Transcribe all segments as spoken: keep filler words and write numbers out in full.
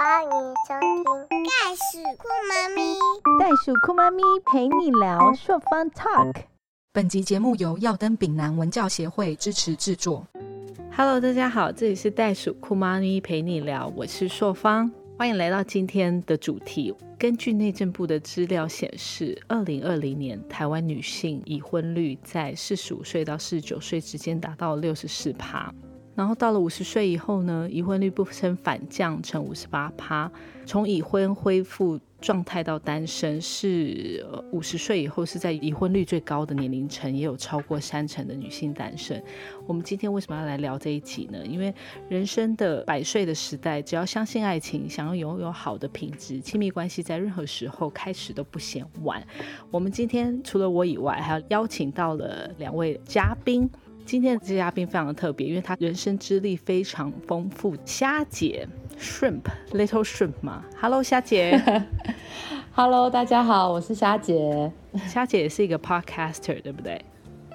欢迎收听盖世酷妈咪，袋鼠酷妈咪陪你聊朔方 talk。 本集节目由耀登丙南文教协会支持制作。 Hello 大家好，这里是袋鼠酷妈咪陪你聊，我是朔方，欢迎来到今天的主题。根据内政部的资料显示，二零二零年台湾女性已婚率在四十五岁到四十九岁之间达到 百分之六十四，然后到了五十岁以后呢，已婚率不升反降成 百分之五十八， 从已婚恢复状态到单身是五十岁以后是在已婚率最高的年龄层，也有超过三成的女性单身。我们今天为什么要来聊这一集呢？因为人生的百岁的时代，只要相信爱情，想要拥有好的品质亲密关系，在任何时候开始都不嫌晚。我们今天除了我以外，还要邀请到了两位嘉宾。今天的嘉宾非常特别，因为他人生资历非常丰富。虾姐 Shrimp Little Shrimp 嘛 ，Hello 虾姐，Hello 大家好，我是虾姐。虾姐也是一个 Podcaster， 对不对？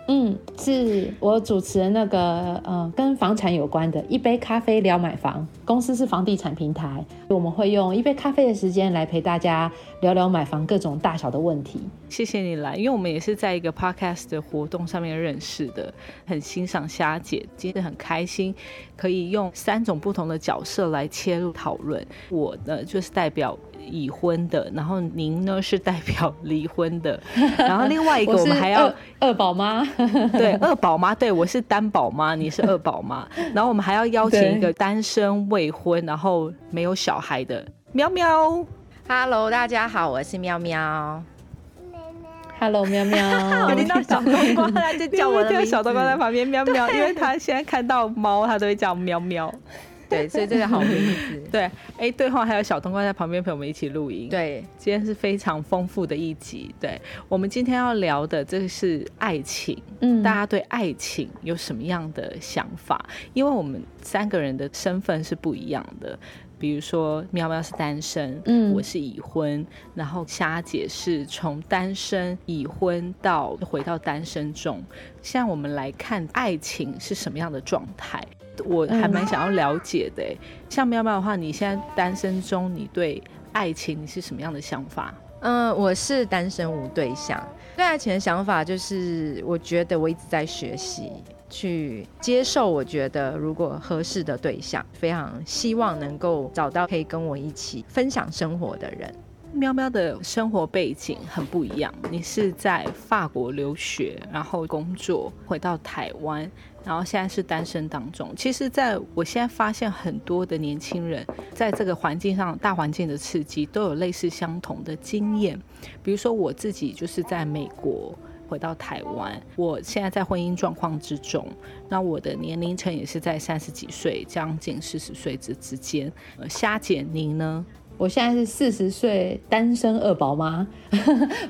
嗯，是我主持的那个呃跟房产有关的一杯咖啡聊买房，公司是房地产平台，我们会用一杯咖啡的时间来陪大家聊聊买房各种大小的问题。谢谢你来，因为我们也是在一个 podcast 的活动上面认识的，很欣赏虾姐，今天很开心可以用三种不同的角色来切入讨论。我呢就是代表已婚的，然后您呢是代表离婚的，然后另外一个我们还要二宝妈对，二宝妈，对，我是单宝妈，你是二宝妈然后我们还要邀请一个单身未婚然后没有小孩的喵喵。 Hello 大家好，我是喵喵。 Hello 喵喵我听到小冬瓜他就叫我的名字，小冬瓜在旁边喵喵，因为他现在看到猫他都会叫喵喵对，所以这个好名字对，哎，对话还有小冬瓜在旁边陪我们一起录音。对，今天是非常丰富的一集。对，我们今天要聊的这是爱情，嗯，大家对爱情有什么样的想法？因为我们三个人的身份是不一样的。比如说喵喵是单身，嗯，我是已婚，然后虾姐是从单身已婚到回到单身中。现在我们来看爱情是什么样的状态，我还蛮想要了解的。像喵喵的话，你现在单身中，你对爱情你是什么样的想法？嗯，我是单身无对象，对爱情的想法就是我觉得我一直在学习去接受，我觉得如果合适的对象，非常希望能够找到可以跟我一起分享生活的人。喵喵的生活背景很不一样，你是在法国留学，然后工作，回到台湾，然后现在是单身当中。其实在我现在发现很多的年轻人在这个环境上，大环境的刺激都有类似相同的经验。比如说我自己就是在美国回到台湾，我现在在婚姻状况之中，那我的年龄层也是在三十几岁将近四十岁之之间。虾姐您呢？我现在是四十岁单身二宝妈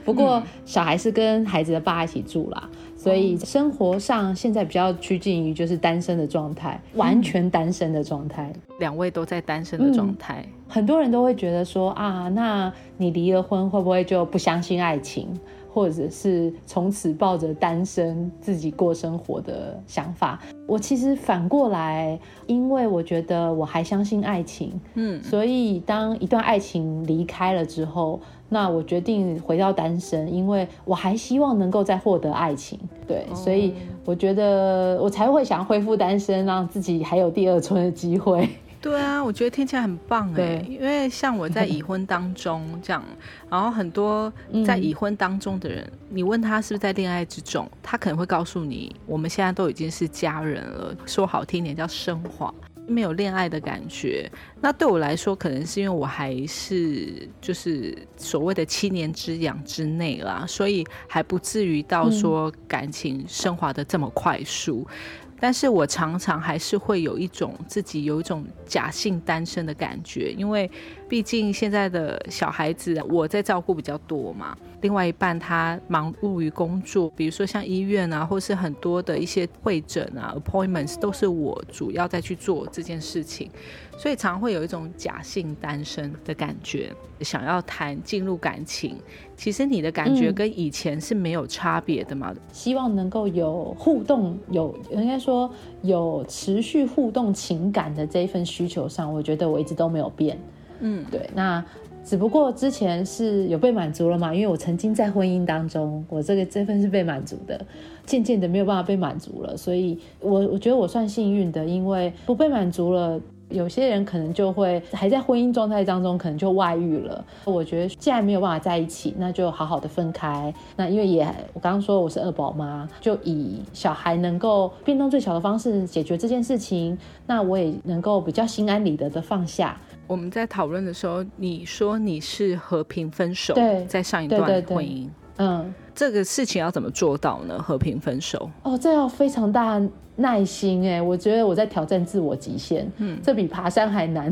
不过小孩是跟孩子的爸一起住啦，所以生活上现在比较趋近于就是单身的状态，完全单身的状态。两位都在单身的状态，嗯，很多人都会觉得说啊，那你离了婚会不会就不相信爱情，或者是从此抱着单身自己过生活的想法。我其实反过来，因为我觉得我还相信爱情，嗯，所以当一段爱情离开了之后，那我决定回到单身，因为我还希望能够再获得爱情。对，哦，所以我觉得我才会想恢复单身，让自己还有第二春的机会。对啊，我觉得听起来很棒哎，因为像我在已婚当中这样，然后很多在已婚当中的人，嗯，你问他是不是在恋爱之中，他可能会告诉你，我们现在都已经是家人了，说好听点叫升华，没有恋爱的感觉。那对我来说，可能是因为我还是就是所谓的七年之痒之内啦，所以还不至于到说感情升华的这么快速。嗯，但是我常常还是会有一种自己有一种假性单身的感觉，因为毕竟现在的小孩子我在照顾比较多嘛，另外一半他忙碌于工作，比如说像医院啊，或是很多的一些会诊啊 appointments 都是我主要在去做这件事情，所以常会有一种假性单身的感觉。想要谈进入感情，其实你的感觉跟以前是没有差别的嘛，嗯，希望能够有互动，有应该说有持续互动情感的这一份需求上，我觉得我一直都没有变。嗯，对，那只不过之前是有被满足了嘛，因为我曾经在婚姻当中，我这个这份是被满足的，渐渐的没有办法被满足了，所以我我觉得我算幸运的，因为不被满足了。有些人可能就会还在婚姻状态当中，可能就外遇了。我觉得既然没有办法在一起，那就好好的分开。那因为也我刚刚说我是二宝妈，就以小孩能够变动最小的方式解决这件事情，那我也能够比较心安理得的放下。我们在讨论的时候，你说你是和平分手，对，在上一段婚姻，对对对，嗯，这个事情要怎么做到呢？和平分手哦，这要非常大耐心耶，我觉得我在挑战自我极限，嗯，这比爬山还难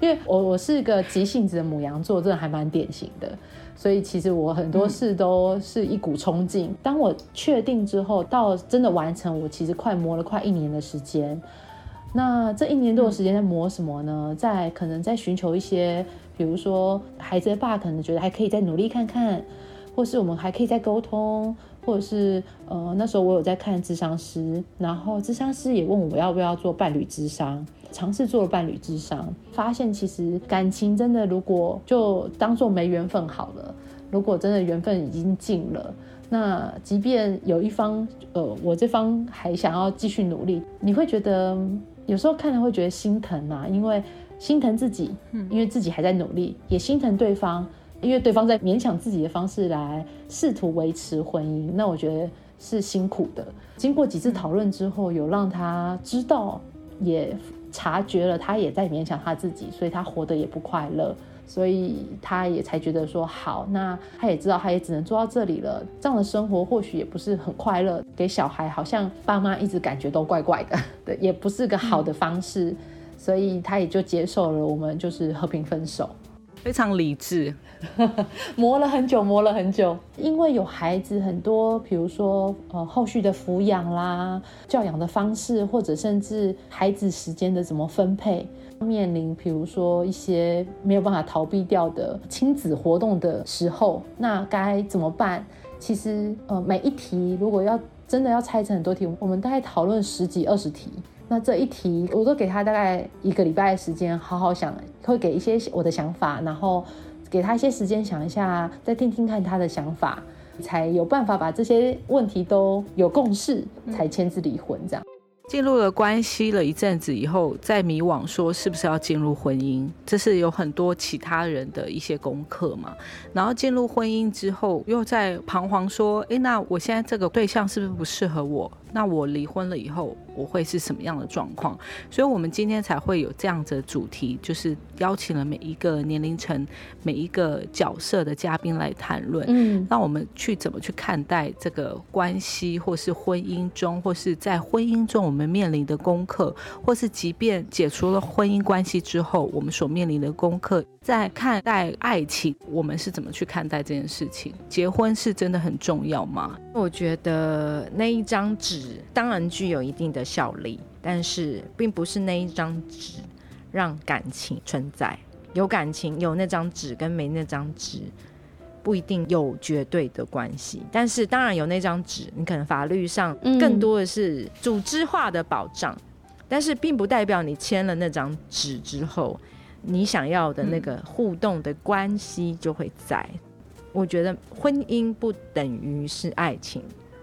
因为我我是个急性子的牡羊座，真的还蛮典型的，所以其实我很多事都是一股冲劲，嗯，当我确定之后到真的完成，我其实快磨了快一年的时间。那这一年多的时间在磨什么呢？嗯，在可能在寻求一些，比如说孩子的爸可能觉得还可以再努力看看，或是我们还可以再沟通，或者是呃，那时候我有在看諮商师，然后諮商师也问我要不要做伴侣諮商，尝试做了伴侣諮商，发现其实感情真的如果就当做没缘分好了，如果真的缘分已经尽了，那即便有一方呃，我这方还想要继续努力，你会觉得有时候看了会觉得心疼啊，因为心疼自己，因为自己还在努力，也心疼对方。因为对方在勉强自己的方式来试图维持婚姻，那我觉得是辛苦的。经过几次讨论之后，有让他知道，也察觉了他也在勉强他自己，所以他活得也不快乐，所以他也才觉得说好，那他也知道他也只能做到这里了，这样的生活或许也不是很快乐，给小孩好像爸妈一直感觉都怪怪的，对，也不是个好的方式，所以他也就接受了我们就是和平分手。非常理智磨了很久磨了很久，因为有孩子很多比如说、呃、后续的抚养啦，教养的方式，或者甚至孩子时间的怎么分配，面临比如说一些没有办法逃避掉的亲子活动的时候，那该怎么办？其实、呃、每一题如果要真的要拆成很多题，我们大概讨论十几二十题，那这一题我都给他大概一个礼拜的时间好好想，会给一些我的想法，然后给他一些时间想一下，再听听看他的想法，才有办法把这些问题都有共识，才签字离婚。这样进入了关系了一阵子以后，再迷惘说是不是要进入婚姻，这是有很多其他人的一些功课嘛。然后进入婚姻之后又在彷徨说，诶，那我现在这个对象是不是不适合我，那我离婚了以后我会是什么样的状况？所以我们今天才会有这样子的主题，就是邀请了每一个年龄层每一个角色的嘉宾来谈论，嗯，让我们去怎么去看待这个关系，或是婚姻中，或是在婚姻中我们我们面临的功课，或是即便解除了婚姻关系之后我们所面临的功课，在看待爱情我们是怎么去看待这件事情。结婚是真的很重要吗？我觉得那一张纸当然具有一定的效力，但是并不是那一张纸让感情存在，有感情有那张纸跟没那张纸不一定有绝对的关系，但是当然有那张纸，你可能法律上更多的是组织化的保障，嗯，但是并不代表你签了那张纸之后你想要的那个互动的关系就会在，嗯，我觉得婚姻不等于是爱情。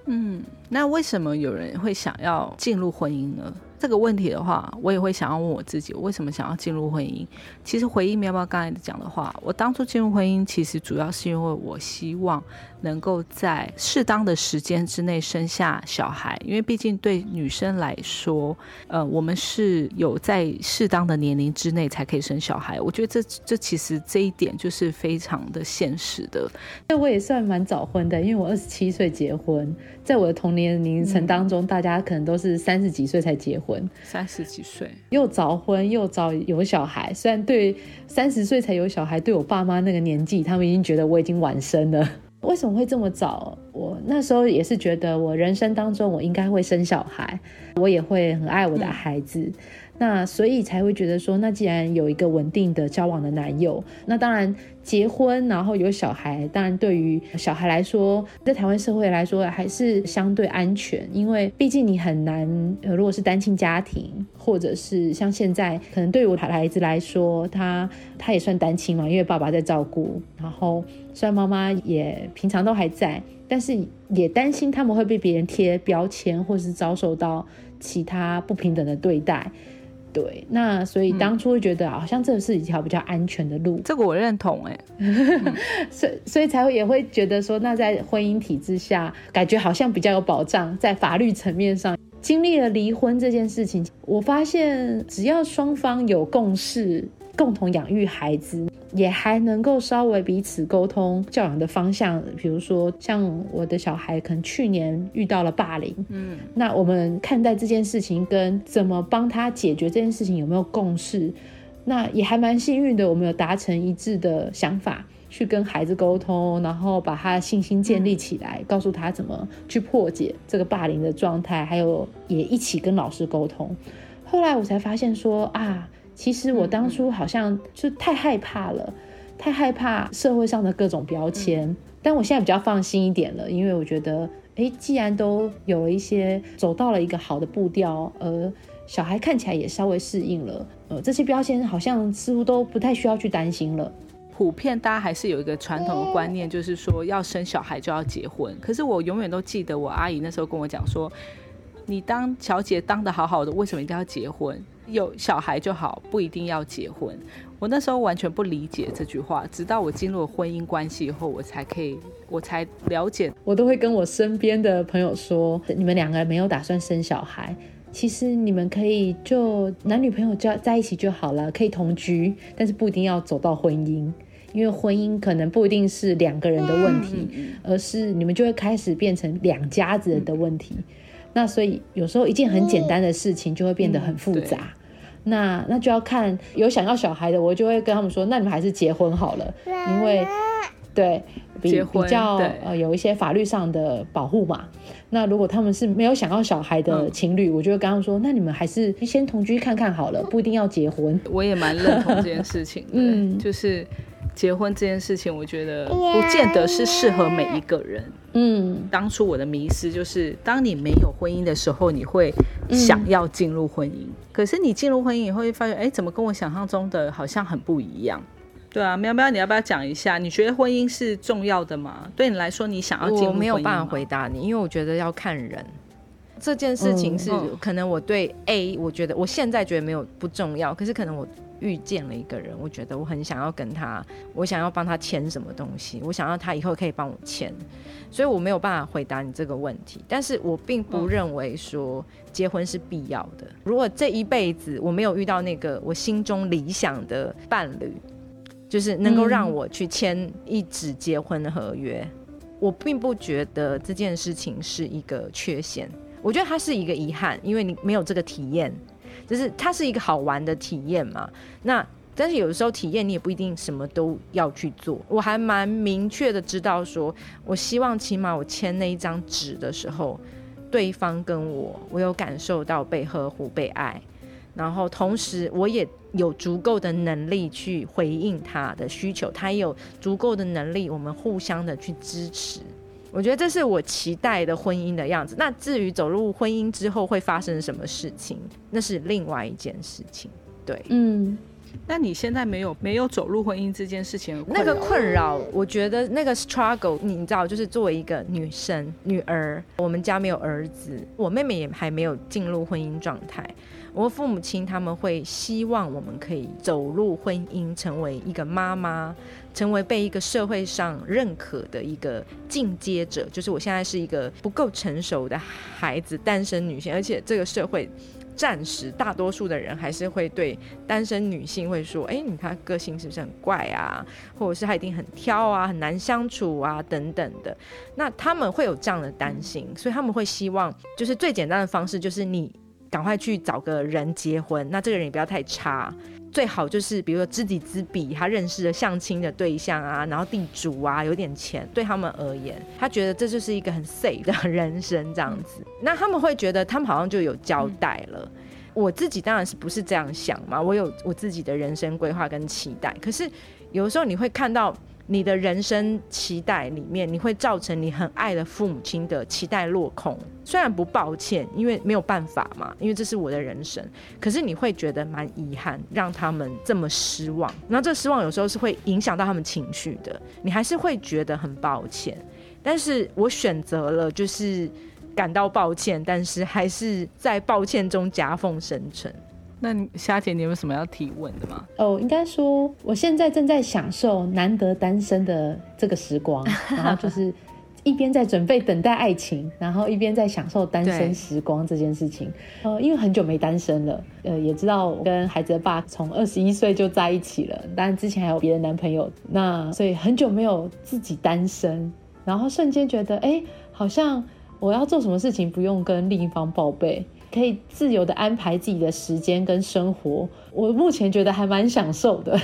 嗯，那为什么有人会想要进入婚姻呢？这个问题的话我也会想要问我自己，为什么想要进入婚姻。其实回应喵喵刚才讲的话，我当初进入婚姻其实主要是因为我希望能够在适当的时间之内生下小孩，因为毕竟对女生来说呃，我们是有在适当的年龄之内才可以生小孩，我觉得 这, 这其实这一点就是非常的现实的。我也算蛮早婚的，因为我二十七岁结婚，在我的同年龄层当中，嗯，大家可能都是三十几岁才结婚，三十几岁又早婚又早有小孩，虽然对三十岁才有小孩，对我爸妈那个年纪他们已经觉得我已经晚生了。为什么会这么早？我那时候也是觉得我人生当中我应该会生小孩，我也会很爱我的孩子，嗯，那所以才会觉得说，那既然有一个稳定的交往的男友，那当然结婚然后有小孩，当然对于小孩来说，在台湾社会来说还是相对安全，因为毕竟你很难、呃、如果是单亲家庭，或者是像现在可能对于我孩子来说，他他也算单亲嘛，因为爸爸在照顾，然后虽然妈妈也平常都还在，但是也担心他们会被别人贴标签，或是遭受到其他不平等的对待。对，那所以当初会觉得、嗯、好像这是一条比较安全的路，这个我认同耶、嗯、所以, 所以才会也会觉得说，那在婚姻体制下感觉好像比较有保障。在法律层面上，经历了离婚这件事情，我发现只要双方有共识，共同养育孩子，也还能够稍微彼此沟通教养的方向。比如说像我的小孩可能去年遇到了霸凌、嗯、那我们看待这件事情跟怎么帮他解决这件事情有没有共识，那也还蛮幸运的，我们有达成一致的想法去跟孩子沟通，然后把他的信心建立起来、嗯、告诉他怎么去破解这个霸凌的状态，还有也一起跟老师沟通。后来我才发现说啊，其实我当初好像就太害怕了，太害怕社会上的各种标签、嗯、但我现在比较放心一点了，因为我觉得诶，既然都有了一些走到了一个好的步调，而小孩看起来也稍微适应了、呃、这些标签好像似乎都不太需要去担心了。普遍大家还是有一个传统的观念，就是说要生小孩就要结婚，可是我永远都记得我阿姨那时候跟我讲说，你当小姐当得好好的，为什么一定要结婚？有小孩就好，不一定要结婚。我那时候完全不理解这句话，直到我进入婚姻关系以后，我才可以，我才了解。我都会跟我身边的朋友说，你们两个人没有打算生小孩，其实你们可以就男女朋友就在一起就好了，可以同居，但是不一定要走到婚姻。因为婚姻可能不一定是两个人的问题，而是你们就会开始变成两家子人的问题。那所以有时候一件很简单的事情就会变得很复杂、嗯、那, 那就要看有想要小孩的，我就会跟他们说，那你们还是结婚好了，因为对 比, 结婚比较对、呃、有一些法律上的保护嘛。那如果他们是没有想要小孩的情侣、嗯、我就会跟他们说，那你们还是先同居看看好了，不一定要结婚。我也蛮认同这件事情的嗯，就是结婚这件事情，我觉得不见得是适合每一个人。嗯，当初我的迷思就是，当你没有婚姻的时候，你会想要进入婚姻，嗯、可是你进入婚姻以后，会发现，哎，怎么跟我想象中的好像很不一样？对啊，喵喵，你要不要讲一下？你觉得婚姻是重要的吗？对你来说，你想要进入婚姻吗？我没有办法回答你，因为我觉得要看人。这件事情是、嗯、可能我对 A， 我觉得我现在觉得没有不重要，可是可能我遇见了一个人，我觉得我很想要跟他，我想要帮他签什么东西，我想要他以后可以帮我签，所以我没有办法回答你这个问题。但是我并不认为说结婚是必要的。如果这一辈子我没有遇到那个我心中理想的伴侣，就是能够让我去签一纸结婚的合约、嗯、我并不觉得这件事情是一个缺陷，我觉得它是一个遗憾，因为你没有这个体验，就是它是一个好玩的体验嘛。那但是有的时候体验你也不一定什么都要去做。我还蛮明确的知道说，我希望起码我签那一张纸的时候，对方跟我，我有感受到被呵护、被爱，然后同时我也有足够的能力去回应他的需求，他也有足够的能力，我们互相的去支持。我觉得这是我期待的婚姻的样子。那至于走入婚姻之后会发生什么事情，那是另外一件事情。对，嗯，那你现在没有没有走入婚姻这件事情那个困扰，我觉得那个 struggle， 你知道，就是作为一个女生女儿，我们家没有儿子，我妹妹也还没有进入婚姻状态。我父母亲他们会希望我们可以走入婚姻，成为一个妈妈，成为被一个社会上认可的一个进阶者，就是我现在是一个不够成熟的孩子，单身女性。而且这个社会暂时大多数的人还是会对单身女性会说，哎，你她个性是不是很怪啊，或者是她一定很挑啊，很难相处啊等等的。那他们会有这样的担心，所以他们会希望就是最简单的方式就是你赶快去找个人结婚，那这个人也不要太差，最好就是比如说知己知彼，他认识了相亲的对象啊，然后地主啊，有点钱，对他们而言，他觉得这就是一个很 safe 的人生这样子。那他们会觉得他们好像就有交代了。我自己当然是不是这样想嘛，我有我自己的人生规划跟期待，可是有时候你会看到你的人生期待里面，你会造成你很爱的父母亲的期待落空，虽然不抱歉，因为没有办法嘛，因为这是我的人生，可是你会觉得蛮遗憾让他们这么失望，然后这失望有时候是会影响到他们情绪的，你还是会觉得很抱歉，但是我选择了就是感到抱歉，但是还是在抱歉中夹缝生存。那虾姐，你有什么要提问的吗？哦，应该说我现在正在享受难得单身的这个时光，然后就是一边在准备等待爱情，然后一边在享受单身时光这件事情。呃，因为很久没单身了，呃，也知道我跟孩子的爸从二十一岁就在一起了，当然之前还有别的男朋友，那所以很久没有自己单身，然后瞬间觉得，哎，好像我要做什么事情不用跟另一方报备。可以自由的安排自己的时间跟生活，我目前觉得还蛮享受的。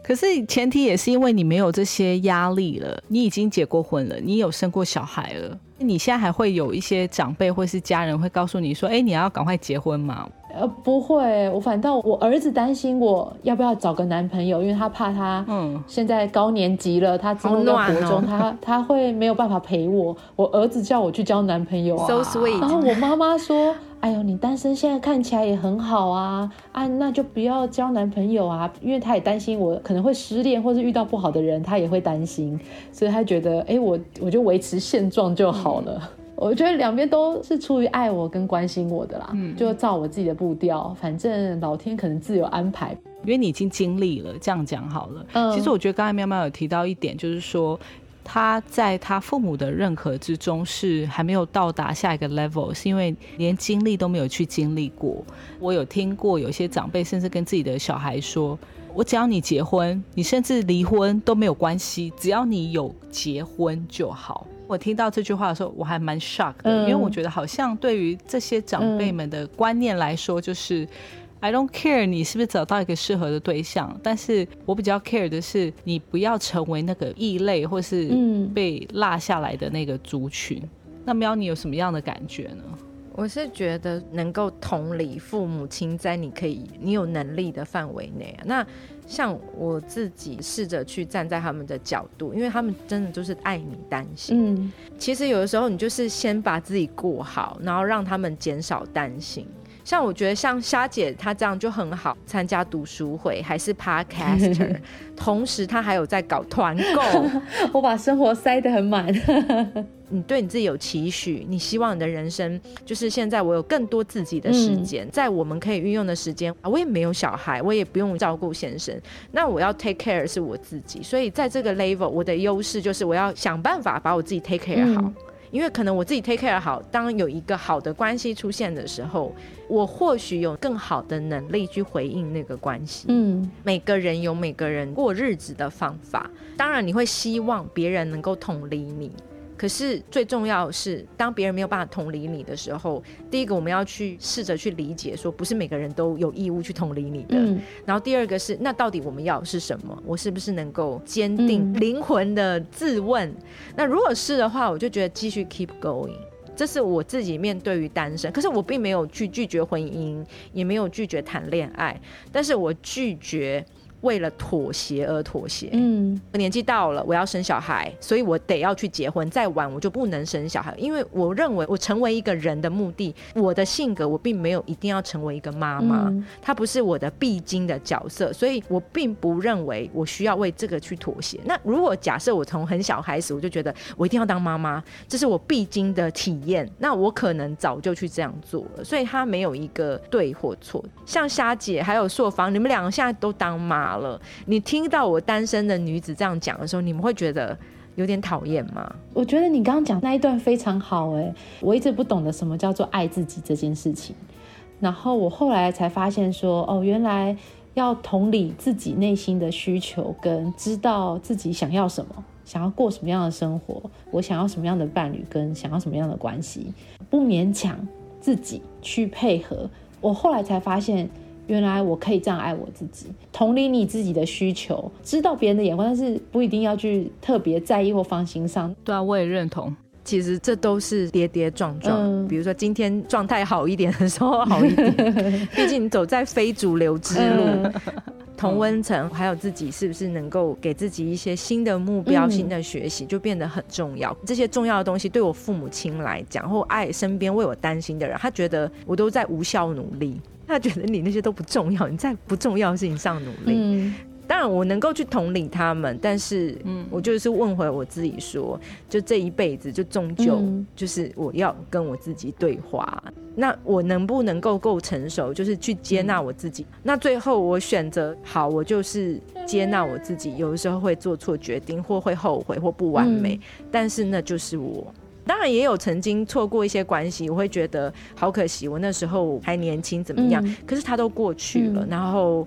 可是前提也是因为你没有这些压力了，你已经结过婚了，你有生过小孩了，你现在还会有一些长辈或是家人会告诉你说，哎，你要赶快结婚吗？呃，不会，我反倒我儿子担心我要不要找个男朋友，因为他怕他现在高年级了，嗯、他之后到国中、哦、他他会没有办法陪我。我儿子叫我去交男朋友啊， so sweet。 然后我妈妈说，哎呦，你单身现在看起来也很好啊，啊，那就不要交男朋友啊，因为他也担心我可能会失恋或是遇到不好的人，他也会担心，所以他觉得，哎，我我就维持现状就好了。嗯，我觉得两边都是出于爱我跟关心我的啦，嗯、就照我自己的步调，反正老天可能自有安排。因为你已经经历了，这样讲好了。嗯、其实我觉得刚才喵喵有提到一点，就是说他在他父母的认可之中是还没有到达下一个 level， 是因为连经历都没有去经历过。我有听过有些长辈甚至跟自己的小孩说，我只要你结婚，你甚至离婚都没有关系，只要你有结婚就好。我听到这句话的时候我还蛮 shock 的、嗯、因为我觉得好像对于这些长辈们的观念来说就是、嗯、I don't care 你是不是找到一个适合的对象，但是我比较 care 的是你不要成为那个异类或是被落下来的那个族群、嗯、那喵，你有什么样的感觉呢？我是觉得能够同理父母亲在你可以你有能力的范围内、啊、那像我自己试着去站在他们的角度，因为他们真的就是爱你担心、嗯、其实有的时候你就是先把自己过好，然后让他们减少担心。像我觉得像虾姐她这样就很好，参加读书会还是 Podcaster， 同时她还有在搞团购。我把生活塞得很满。你对你自己有期许，你希望你的人生就是现在我有更多自己的时间、嗯、在我们可以运用的时间，我也没有小孩，我也不用照顾先生，那我要 take care 是我自己，所以在这个 level 我的优势就是我要想办法把我自己 take care 好、嗯，因为可能我自己 take care 好，当有一个好的关系出现的时候，我或许有更好的能力去回应那个关系。嗯，每个人有每个人过日子的方法，当然你会希望别人能够同理你，可是最重要的是当别人没有办法同理你的时候，第一个我们要去试着去理解说不是每个人都有义务去同理你的、嗯、然后第二个是那到底我们要是什么，我是不是能够坚定灵魂的自问、嗯、那如果是的话我就觉得继续 keep going， 这是我自己面对于单身，可是我并没有去拒绝婚姻，也没有拒绝谈恋爱，但是我拒绝为了妥协而妥协。嗯，年纪到了我要生小孩，所以我得要去结婚，再晚我就不能生小孩，因为我认为我成为一个人的目的，我的性格我并没有一定要成为一个妈妈、嗯、它不是我的必经的角色，所以我并不认为我需要为这个去妥协。那如果假设我从很小开始我就觉得我一定要当妈妈，这是我必经的体验，那我可能早就去这样做了，所以它没有一个对或错。像虾姐还有硕芳，你们两个现在都当妈，你听到我单身的女子这样讲的时候，你们会觉得有点讨厌吗？我觉得你刚刚讲那一段非常好、欸、我一直不懂得什么叫做爱自己这件事情，然后我后来才发现说，哦，原来要同理自己内心的需求，跟知道自己想要什么，想要过什么样的生活，我想要什么样的伴侣，跟想要什么样的关系，不勉强自己去配合。我后来才发现原来我可以这样爱我自己，同理你自己的需求，知道别人的眼光，但是不一定要去特别在意或放心上。对啊，我也认同。其实这都是跌跌撞撞、嗯、比如说今天状态好一点的时候好一点毕竟走在非主流之路、嗯、同温层还有自己是不是能够给自己一些新的目标、嗯、新的学习就变得很重要。这些重要的东西对我父母亲来讲，或爱身边为我担心的人，他觉得我都在无效努力，他觉得你那些都不重要，你在不重要的事情上努力、嗯，当然我能够去统领他们，但是我就是问回我自己说，就这一辈子就终究就是我要跟我自己对话，那我能不能够够成熟，就是去接纳我自己、嗯、那最后我选择好，我就是接纳我自己，有的时候会做错决定或会后悔或不完美、嗯、但是那就是我。当然也有曾经错过一些关系，我会觉得好可惜，我那时候还年轻怎么样、嗯、可是它都过去了、嗯、然后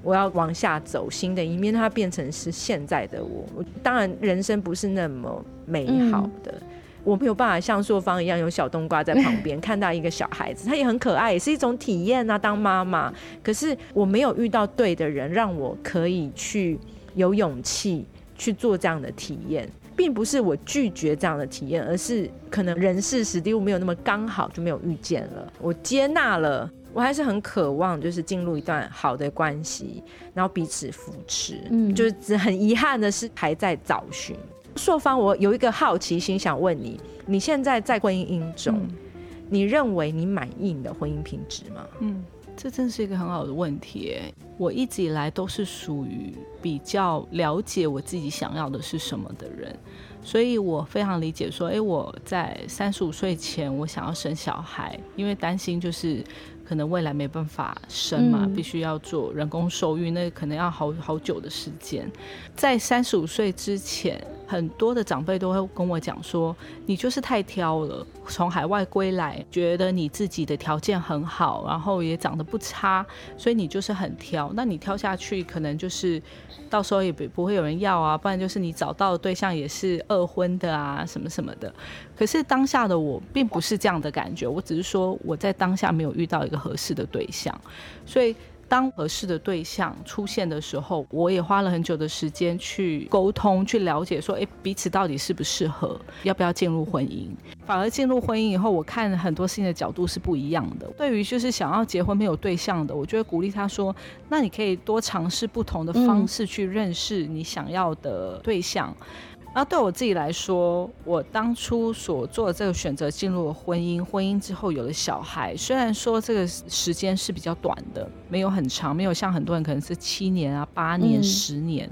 我要往下走新的一面，它变成是现在的我。当然人生不是那么美好的、嗯、我没有办法像朔方一样有小冬瓜在旁边看到一个小孩子，他也很可爱，也是一种体验啊，当妈妈。可是我没有遇到对的人，让我可以去有勇气去做这样的体验，并不是我拒绝这样的体验，而是可能人事时地物没有那么刚好，就没有遇见了。我接纳了，我还是很渴望就是进入一段好的关系，然后彼此扶持、嗯、就是很遗憾的是还在找寻。朔方，我有一个好奇心想问你，你现在在婚姻中、嗯、你认为你满意你的婚姻品质吗？嗯，这真是一个很好的问题。我一直以来都是属于比较了解我自己想要的是什么的人，所以我非常理解说，哎，我在三十五岁前我想要生小孩，因为担心就是可能未来没办法生嘛，必须要做人工受孕，那可能要好好久的时间。在三十五岁之前，很多的长辈都会跟我讲说，你就是太挑了，从海外归来觉得你自己的条件很好，然后也长得不差，所以你就是很挑，那你挑下去可能就是到时候也不会有人要啊，不然就是你找到的对象也是二婚的啊什么什么的。可是当下的我并不是这样的感觉，我只是说我在当下没有遇到一个合适的对象，所以当合适的对象出现的时候，我也花了很久的时间去沟通，去了解说，哎，彼此到底适不适合，要不要进入婚姻。反而进入婚姻以后，我看很多事情的角度是不一样的。对于就是想要结婚没有对象的，我就会鼓励他说，那你可以多尝试不同的方式去认识你想要的对象。那对我自己来说，我当初所做的这个选择进入了婚姻，婚姻之后有了小孩，虽然说这个时间是比较短的，没有很长，没有像很多人可能是七年啊八年、嗯、十年，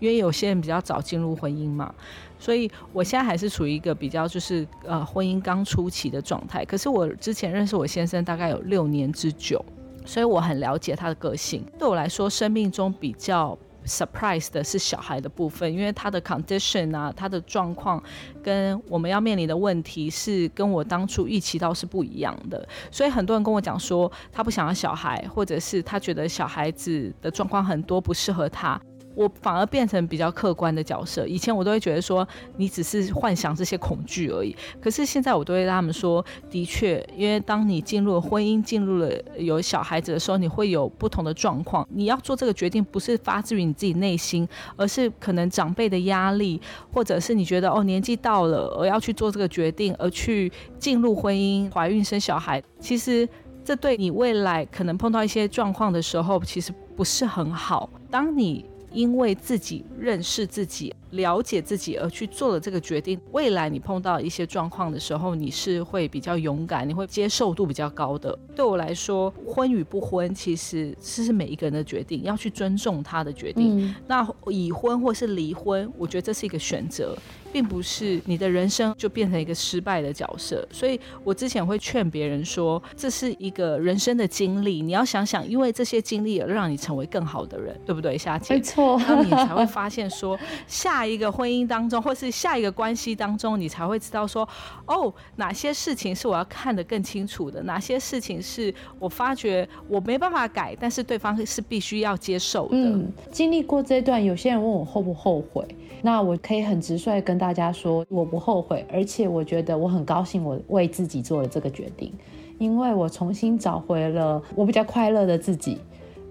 因为有些人比较早进入婚姻嘛，所以我现在还是处于一个比较就是呃婚姻刚初期的状态。可是我之前认识我先生大概有六年之久，所以我很了解他的个性。对我来说，生命中比较surprise 的是小孩的部分，因为他的 condition 啊，他的状况跟我们要面临的问题是跟我当初预期到是不一样的。所以很多人跟我讲说他不想要小孩，或者是他觉得小孩子的状况很多不适合他，我反而变成比较客观的角色。以前我都会觉得说你只是幻想这些恐惧而已，可是现在我都会让他们说，的确，因为当你进入了婚姻，进入了有小孩子的时候，你会有不同的状况，你要做这个决定不是发自于你自己内心，而是可能长辈的压力，或者是你觉得哦年纪到了而要去做这个决定，而去进入婚姻怀孕生小孩，其实这对你未来可能碰到一些状况的时候其实不是很好。当你因为自己认识自己，了解自己而去做了这个决定，未来你碰到一些状况的时候，你是会比较勇敢，你会接受度比较高的。对我来说，婚与不婚其实是每一个人的决定，要去尊重他的决定、嗯、那已婚或是离婚，我觉得这是一个选择，并不是你的人生就变成一个失败的角色。所以我之前会劝别人说，这是一个人生的经历，你要想想，因为这些经历让你成为更好的人，对不对夏姐？没错，那你才会发现说下一个婚姻当中或是下一个关系当中，你才会知道说，哦，哪些事情是我要看得更清楚的，哪些事情是我发觉我没办法改，但是对方是必须要接受的、嗯、经历过这段，有些人问我后不后悔，那我可以很直率跟大家说，我不后悔，而且我觉得我很高兴我为自己做了这个决定，因为我重新找回了我比较快乐的自己，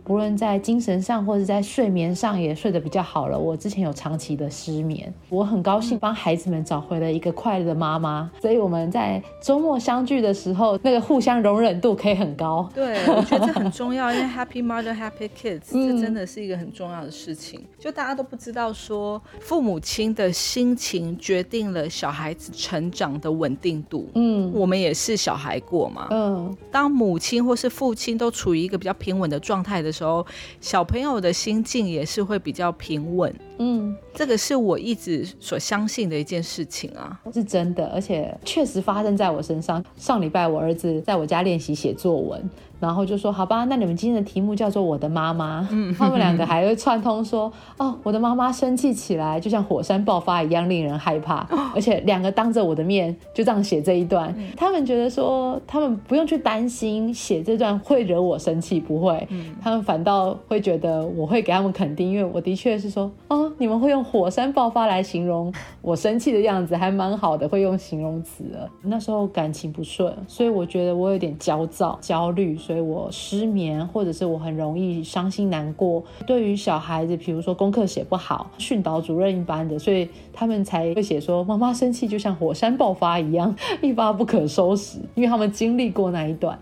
不论在精神上或者在睡眠上也睡得比较好了。我之前有长期的失眠，我很高兴帮孩子们找回了一个快乐的妈妈，所以我们在周末相聚的时候那个互相容忍度可以很高。对，我觉得这很重要因为 Happy Mother Happy Kids 这真的是一个很重要的事情、嗯、就大家都不知道说父母亲的心情决定了小孩子成长的稳定度。嗯，我们也是小孩过嘛。嗯，当母亲或是父亲都处于一个比较平稳的状态的时候，小朋友的心境也是会比较平稳。嗯，这个是我一直所相信的一件事情啊，是真的，而且确实发生在我身上。上礼拜我儿子在我家练习写作文，然后就说好吧，那你们今天的题目叫做我的妈妈、嗯、他们两个还会串通说哦，我的妈妈生气起来就像火山爆发一样令人害怕、哦、而且两个当着我的面就这样写这一段、嗯、他们觉得说他们不用去担心写这段会惹我生气，不会、嗯、他们反倒会觉得我会给他们肯定，因为我的确是说哦，你们会用火山爆发来形容我生气的样子，还蛮好的，会用形容词了。那时候感情不顺，所以我觉得我有点焦躁焦虑，所以我失眠，或者是我很容易伤心难过。对于小孩子，比如说功课写不好，训导主任一般的，所以他们才会写说妈妈生气就像火山爆发一样，一发不可收拾，因为他们经历过那一段。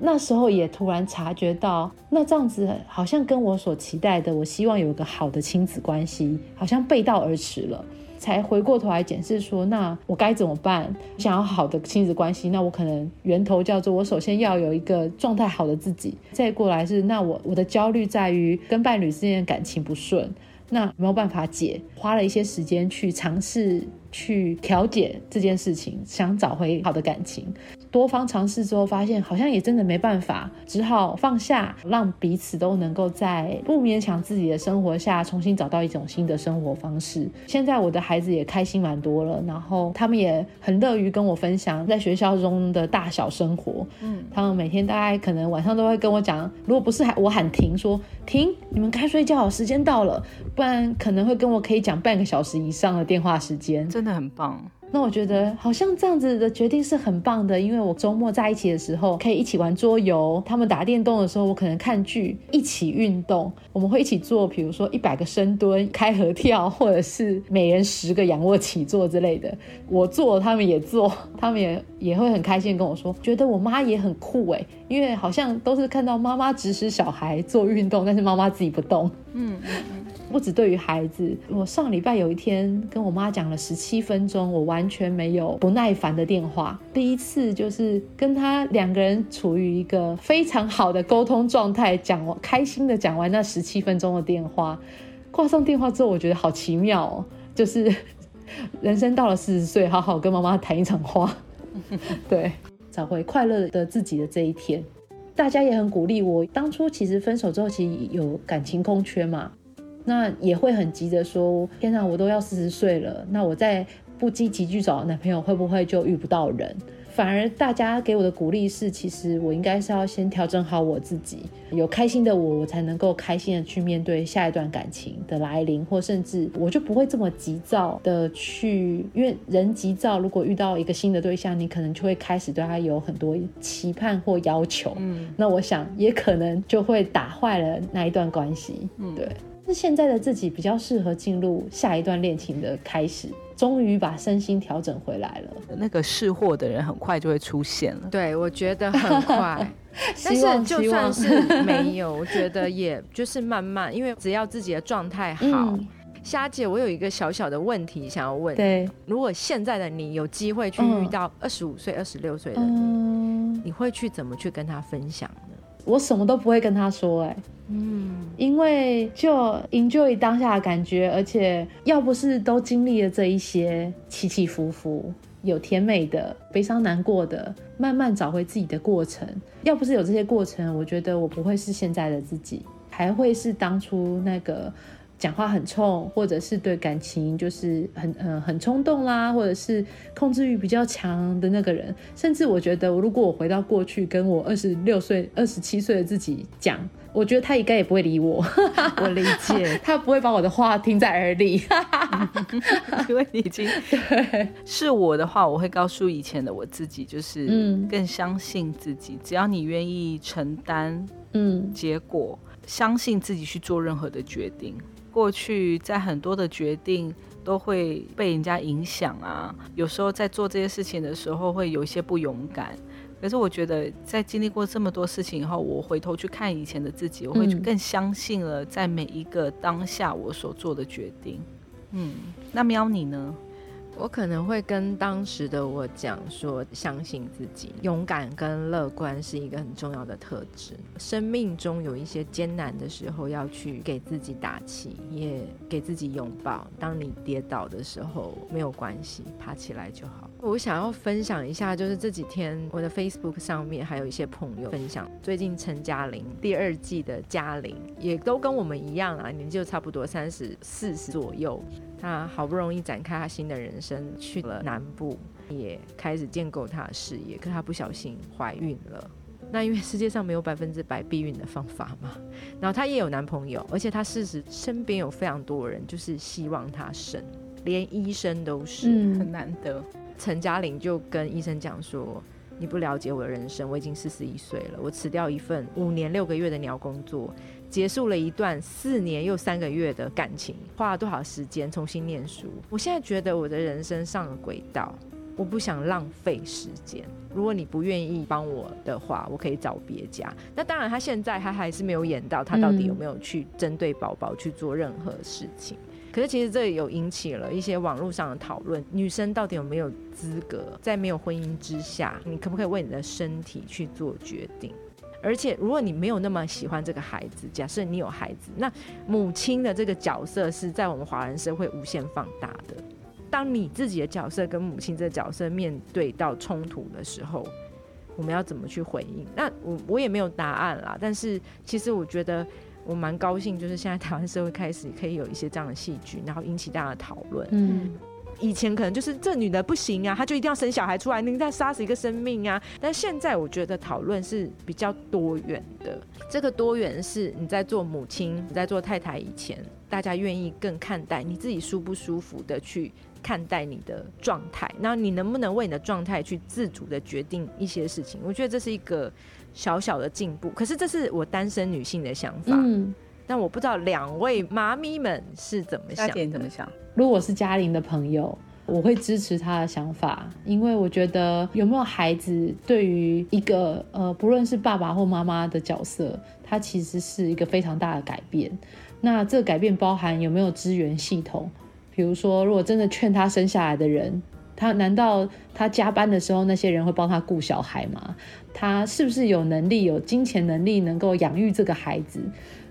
那时候也突然察觉到，那这样子好像跟我所期待的，我希望有一个好的亲子关系，好像背道而驰了。才回过头来检视说，那我该怎么办？想要好的亲子关系，那我可能源头叫做我首先要有一个状态好的自己，再过来是那我我的焦虑在于跟伴侣之间的感情不顺，那有没有办法解？花了一些时间去尝试去调解这件事情，想找回好的感情。多方尝试之后发现好像也真的没办法，只好放下，让彼此都能够在不勉强自己的生活下重新找到一种新的生活方式。现在我的孩子也开心蛮多了，然后他们也很乐于跟我分享在学校中的大小生活、嗯、他们每天大概可能晚上都会跟我讲，如果不是我喊停说停你们该睡觉时间到了，不然可能会跟我可以讲半个小时以上的电话时间，真的很棒。那我觉得好像这样子的决定是很棒的，因为我周末在一起的时候可以一起玩桌游，他们打电动的时候我可能看剧，一起运动，我们会一起做比如说一百个深蹲、开合跳，或者是每人十个仰卧起坐之类的，我做他们也做，他们也也会很开心跟我说觉得我妈也很酷耶，因为好像都是看到妈妈指使小孩做运动，但是妈妈自己不动。嗯，不只对于孩子，我上礼拜有一天跟我妈讲了十七分钟，我完全没有不耐烦的电话。第一次就是跟她两个人处于一个非常好的沟通状态，讲开心的讲完那十七分钟的电话。挂上电话之后我觉得好奇妙哦，就是人生到了四十岁好好跟妈妈谈一场话对，找回快乐的自己的这一天。大家也很鼓励我，当初其实分手之后其实有感情空缺嘛，那也会很急着说天哪我都要四十岁了，那我再不积极去找男朋友会不会就遇不到人。反而大家给我的鼓励是，其实我应该是要先调整好我自己，有开心的我我才能够开心的去面对下一段感情的来临，或甚至我就不会这么急躁的去，因为人急躁如果遇到一个新的对象，你可能就会开始对他有很多期盼或要求、嗯、那我想也可能就会打坏了那一段关系、嗯、对，现在的自己比较适合进入下一段恋情的开始，终于把身心调整回来了。那个识货的人很快就会出现了，对，我觉得很快但是就算是没有我觉得也就是慢慢，因为只要自己的状态好、嗯、虾姐我有一个小小的问题想要问，对，如果现在的你有机会去遇到二十五岁、嗯、二十六岁的你、嗯、你会去怎么去跟他分享呢？我什么都不会跟他说哎、欸嗯，因为就 enjoy 当下的感觉，而且要不是都经历了这一些起起伏伏，有甜美的、悲伤难过的，慢慢找回自己的过程，要不是有这些过程，我觉得我不会是现在的自己，还会是当初那个讲话很冲，或者是对感情就是很、呃、很冲动啦，或者是控制欲比较强的那个人。甚至我觉得如果我回到过去跟我二十六岁二十七岁的自己讲，我觉得他应该也不会理我我理解他不会把我的话听在耳里因为你已经是我的话，我会告诉以前的我自己，就是更相信自己、嗯、只要你愿意承担结果、嗯相信自己去做任何的决定。过去在很多的决定都会被人家影响啊，有时候在做这些事情的时候会有一些不勇敢，可是我觉得在经历过这么多事情以后，我回头去看以前的自己，我会更相信了在每一个当下我所做的决定。嗯，那喵你呢？我可能会跟当时的我讲说，相信自己，勇敢跟乐观是一个很重要的特质。生命中有一些艰难的时候，要去给自己打气，也给自己拥抱。当你跌倒的时候，没有关系，爬起来就好。我想要分享一下，就是这几天我的 Facebook 上面还有一些朋友分享最近陈嘉玲第二季的嘉玲，也都跟我们一样啊，年纪就差不多三十四十左右。他好不容易展开他新的人生，去了南部，也开始建构他的事业，可他不小心怀孕了。那因为世界上没有百分之百避孕的方法嘛，然后他也有男朋友，而且他事实身边有非常多人就是希望他生，连医生都是、嗯、很难得。陈嘉玲就跟医生讲说，你不了解我的人生，我已经四十一岁了，我辞掉一份五年六个月的鸟工作，结束了一段四年又三个月的感情，花了多少时间重新念书，我现在觉得我的人生上了轨道，我不想浪费时间，如果你不愿意帮我的话，我可以找别家。那当然他现在他还是没有演到他到底有没有去针对宝宝去做任何事情、嗯，可是其实这有引起了一些网络上的讨论，女生到底有没有资格在没有婚姻之下，你可不可以为你的身体去做决定？而且如果你没有那么喜欢这个孩子，假设你有孩子，那母亲的这个角色是在我们华人社会无限放大的，当你自己的角色跟母亲这个角色面对到冲突的时候，我们要怎么去回应？那 我, 我也没有答案啦，但是其实我觉得我蛮高兴，就是现在台湾社会开始可以有一些这样的戏剧，然后引起大家的讨论。嗯，以前可能就是这女的不行啊，她就一定要生小孩出来，宁可杀死一个生命啊。但现在我觉得讨论是比较多元的，这个多元是你在做母亲、你在做太太以前，大家愿意更看待你自己舒不舒服的去看待你的状态，那你能不能为你的状态去自主的决定一些事情？我觉得这是一个小小的进步，可是这是我单身女性的想法。嗯，但我不知道两位妈咪们是怎么想的。怎么想？如果是嘉玲的朋友，我会支持她的想法，因为我觉得有没有孩子对于一个呃，不论是爸爸或妈妈的角色，它其实是一个非常大的改变。那这个改变包含有没有支援系统？比如说如果真的劝他生下来的人，他难道他加班的时候那些人会帮他顾小孩吗？他是不是有能力，有金钱能力能够养育这个孩子，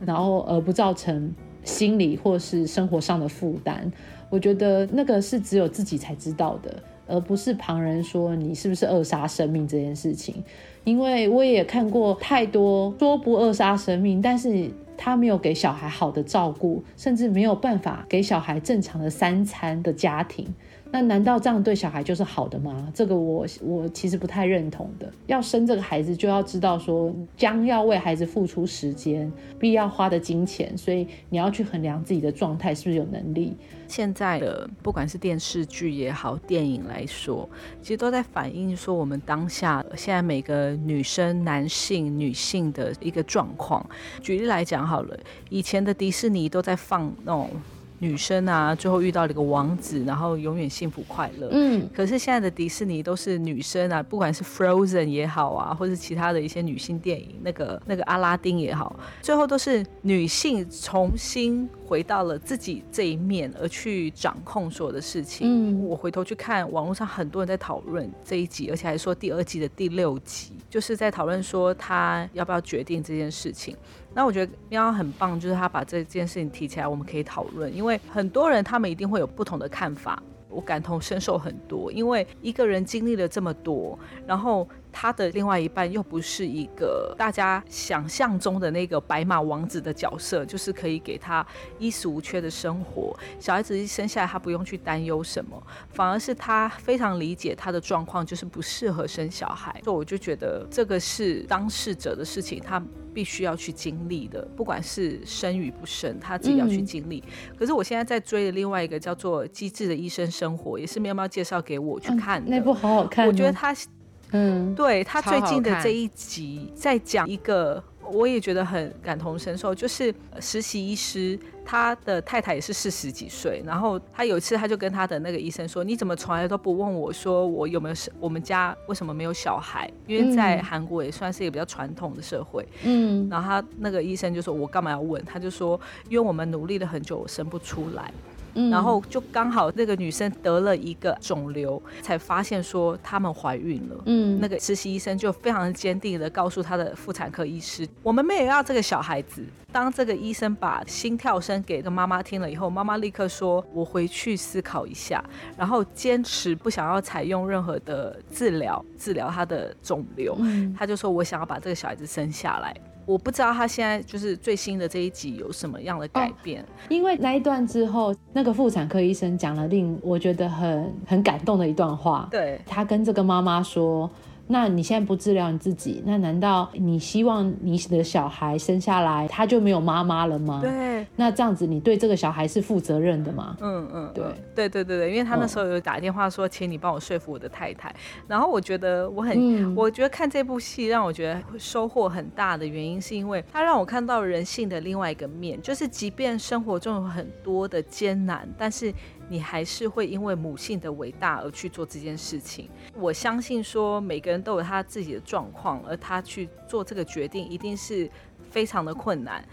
然后而不造成心理或是生活上的负担？我觉得那个是只有自己才知道的，而不是旁人说你是不是扼杀生命这件事情。因为我也看过太多说不扼杀生命，但是他没有给小孩好的照顾，甚至没有办法给小孩正常的三餐的家庭，那难道这样对小孩就是好的吗？这个我我其实不太认同的。要生这个孩子就要知道说，将要为孩子付出时间，必要花的金钱，所以你要去衡量自己的状态是不是有能力。现在的不管是电视剧也好，电影来说，其实都在反映说我们当下现在每个女生、男性、女性的一个状况。举例来讲好了，以前的迪士尼都在放那种女生啊，最后遇到了一个王子，然后永远幸福快乐。嗯，可是现在的迪士尼都是女生啊，不管是 Frozen 也好啊，或是其他的一些女性电影，那个那个阿拉丁也好，最后都是女性重新回到了自己这一面，而去掌控所有的事情。嗯，我回头去看网络上很多人在讨论这一集，而且还说第二季的第六集，就是在讨论说她要不要决定这件事情。那我觉得喵很棒，就是他把这件事情提起来，我们可以讨论，因为很多人他们一定会有不同的看法，我感同身受很多，因为一个人经历了这么多，然后他的另外一半又不是一个大家想象中的那个白马王子的角色，就是可以给他衣食无缺的生活，小孩子一生下来他不用去担忧什么，反而是他非常理解他的状况，就是不适合生小孩。所以我就觉得这个是当事者的事情，他必须要去经历的，不管是生与不生，他自己要去经历。嗯，可是我现在在追的另外一个叫做《机智的医生生活》，也是喵喵介绍给我去看的。嗯，那部好好看。我觉得他嗯，对，他最近的这一集在讲一个我也觉得很感同身受，就是实习医师他的太太也是四十几岁，然后他有一次他就跟他的那个医生说，你怎么从来都不问我说我有没有，我们家为什么没有小孩，因为在韩国也算是一个比较传统的社会，嗯，然后他那个医生就说我干嘛要问，他就说因为我们努力了很久我生不出来，嗯，然后就刚好那个女生得了一个肿瘤，才发现说他们怀孕了，嗯，那个实习医生就非常坚定的告诉他的妇产科医师，我们没有要这个小孩子。当这个医生把心跳声给个妈妈听了以后，妈妈立刻说我回去思考一下，然后坚持不想要采用任何的治疗治疗她的肿瘤，嗯，她就说我想要把这个小孩子生下来。我不知道他现在就是最新的这一集有什么样的改变，哦，因为那一段之后那个妇产科医生讲了令我觉得很很感动的一段话，对，他跟这个妈妈说，那你现在不治疗你自己，那难道你希望你的小孩生下来他就没有妈妈了吗？对，那这样子你对这个小孩是负责任的吗？嗯嗯，对对对对对，因为他那时候有打电话说，嗯，请你帮我说服我的太太。然后我觉得我很，嗯，我觉得看这部戏让我觉得收获很大的原因，是因为他让我看到人性的另外一个面，就是即便生活中有很多的艰难，但是你还是会因为母性的伟大而去做这件事情。我相信说每个人都有他自己的状况，而他去做这个决定一定是非常的困难。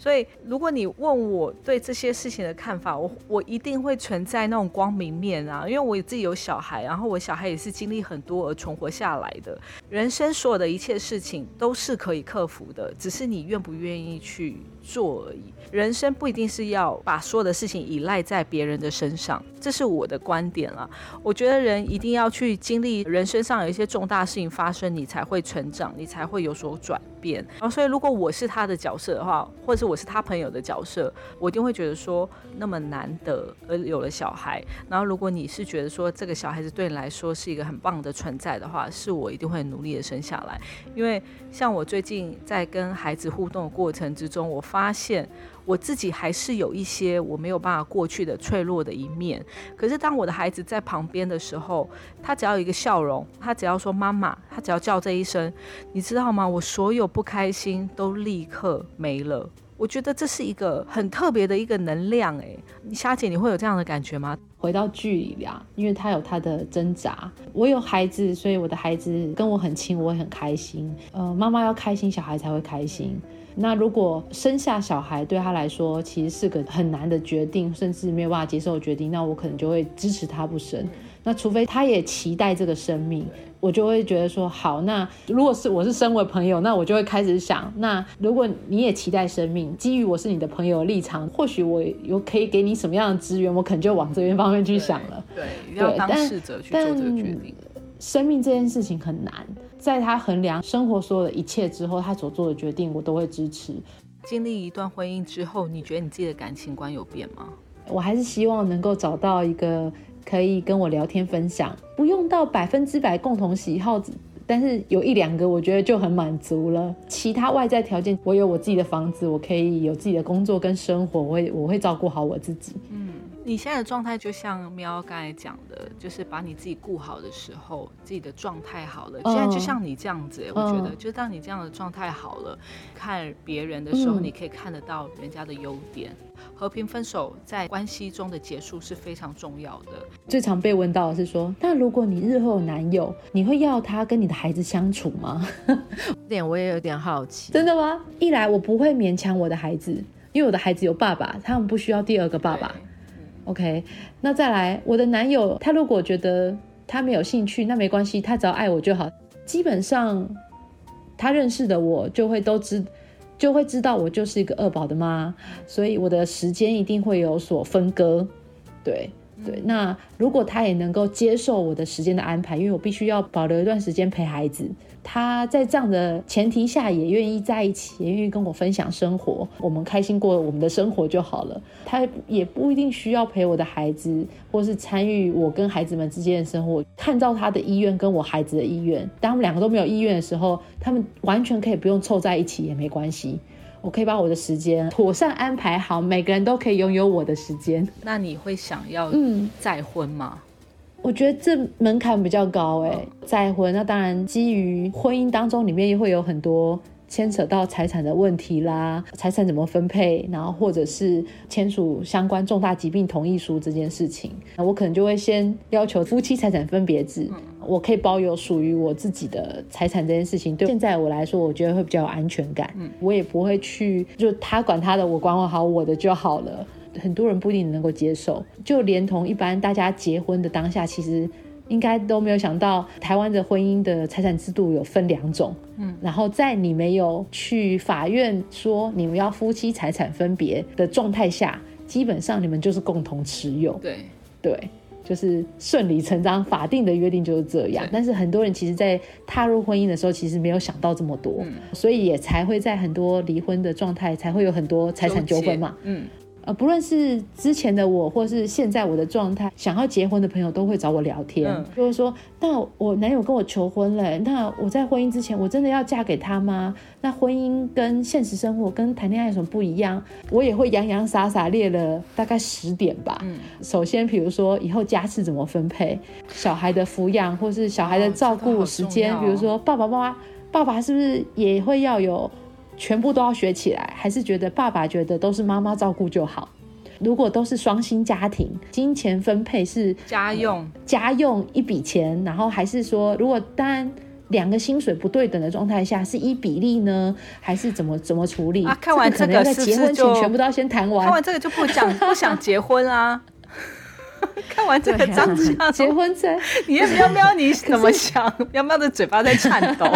所以如果你问我对这些事情的看法， 我, 我一定会存在那种光明面啊，因为我自己有小孩，然后我小孩也是经历很多而存活下来的。人生所有的一切事情都是可以克服的，只是你愿不愿意去做而已。人生不一定是要把所有的事情依赖在别人的身上，这是我的观点啦。我觉得人一定要去经历人身上有一些重大事情发生，你才会成长，你才会有所转变。然后所以如果我是他的角色的话，或者是我是他朋友的角色，我一定会觉得说那么难得而有了小孩，然后如果你是觉得说这个小孩子对你来说是一个很棒的存在的话，是我一定会努力的生下来。因为像我最近在跟孩子互动的过程之中，我发现我自己还是有一些我没有办法过去的脆弱的一面，可是当我的孩子在旁边的时候，他只要有一个笑容，他只要说妈妈，他只要叫这一声，你知道吗，我所有不开心都立刻没了。我觉得这是一个很特别的一个能量。欸，虾姐你会有这样的感觉吗？回到剧里啊，因为他有他的挣扎，我有孩子，所以我的孩子跟我很亲，我也很开心。呃，妈妈要开心，小孩才会开心。那如果生下小孩对他来说其实是个很难的决定，甚至没有办法接受的决定，那我可能就会支持他不生。那除非他也期待这个生命，我就会觉得说好，那如果是我是身为朋友，那我就会开始想，那如果你也期待生命，基于我是你的朋友的立场，或许我有可以给你什么样的资源，我可能就往这边方面去想了。 对, 对, 对要当事者去做这个决定。生命这件事情很难，在他衡量生活所有的一切之后，他所做的决定我都会支持。经历一段婚姻之后，你觉得你自己的感情观有变吗？我还是希望能够找到一个可以跟我聊天分享，不用到百分之百共同喜好，但是有一两个我觉得就很满足了。其他外在条件，我有我自己的房子，我可以有自己的工作跟生活，我 会, 我会照顾好我自己。嗯，你现在的状态就像喵刚才讲的，就是把你自己顾好的时候，自己的状态好了，现在就像你这样子。欸，我觉得就当你这样的状态好了，看别人的时候你可以看得到人家的优点。和平分手在关系中的结束是非常重要的。最常被问到的是说，那如果你日后有男友，你会要他跟你的孩子相处吗？这点我也有点好奇。真的吗？一来我不会勉强我的孩子，因为我的孩子有爸爸，他们不需要第二个爸爸。OK， 那再来，我的男友他如果觉得他没有兴趣，那没关系，他只要爱我就好。基本上他认识的我就会都知就会知道我就是一个二宝的妈，所以我的时间一定会有所分割。对对，那如果他也能够接受我的时间的安排，因为我必须要保留一段时间陪孩子，他在这样的前提下也愿意在一起，也愿意跟我分享生活，我们开心过我们的生活就好了。他也不一定需要陪我的孩子，或是参与我跟孩子们之间的生活。看到他的意愿跟我孩子的意愿，当他们两个都没有意愿的时候，他们完全可以不用凑在一起也没关系。我可以把我的时间妥善安排好，每个人都可以拥有我的时间。那你会想要再婚吗？嗯，我觉得这门槛比较高。欸，再婚那当然基于婚姻当中里面会有很多牵扯到财产的问题啦，财产怎么分配，然后或者是签署相关重大疾病同意书这件事情，我可能就会先要求夫妻财产分别制，我可以保有属于我自己的财产这件事情，对现在我来说我觉得会比较有安全感，我也不会去就他管他的，我管好我的就好了。很多人不一定能够接受，就连同一般大家结婚的当下，其实应该都没有想到台湾的婚姻的财产制度有分两种、嗯、然后在你没有去法院说你们要夫妻财产分别的状态下，基本上你们就是共同持有，对对，就是顺理成章，法定的约定就是这样。但是很多人其实在踏入婚姻的时候其实没有想到这么多、嗯、所以也才会在很多离婚的状态才会有很多财产纠纷嘛，嗯呃，不论是之前的我或是现在我的状态，想要结婚的朋友都会找我聊天、嗯、就会说那我男友跟我求婚了，那我在婚姻之前我真的要嫁给他吗？那婚姻跟现实生活跟谈恋爱有什么不一样？我也会洋洋洒洒列了大概十点吧、嗯、首先比如说以后家事怎么分配，小孩的抚养或是小孩的照顾时间、哦哦、比如说爸爸妈妈爸爸是不是也会要有全部都要学起来，还是觉得爸爸觉得都是妈妈照顾就好？如果都是双薪家庭，金钱分配是家用、呃、家用一笔钱，然后还是说如果当然两个薪水不对等的状态下是一比例呢，还是怎么怎么处理、啊、看完这个是不是就在结婚前全部都要先谈完，看完这个就不讲不想结婚啊看完这个章节、啊、结婚证你要喵喵你怎么想喵喵的嘴巴在颤抖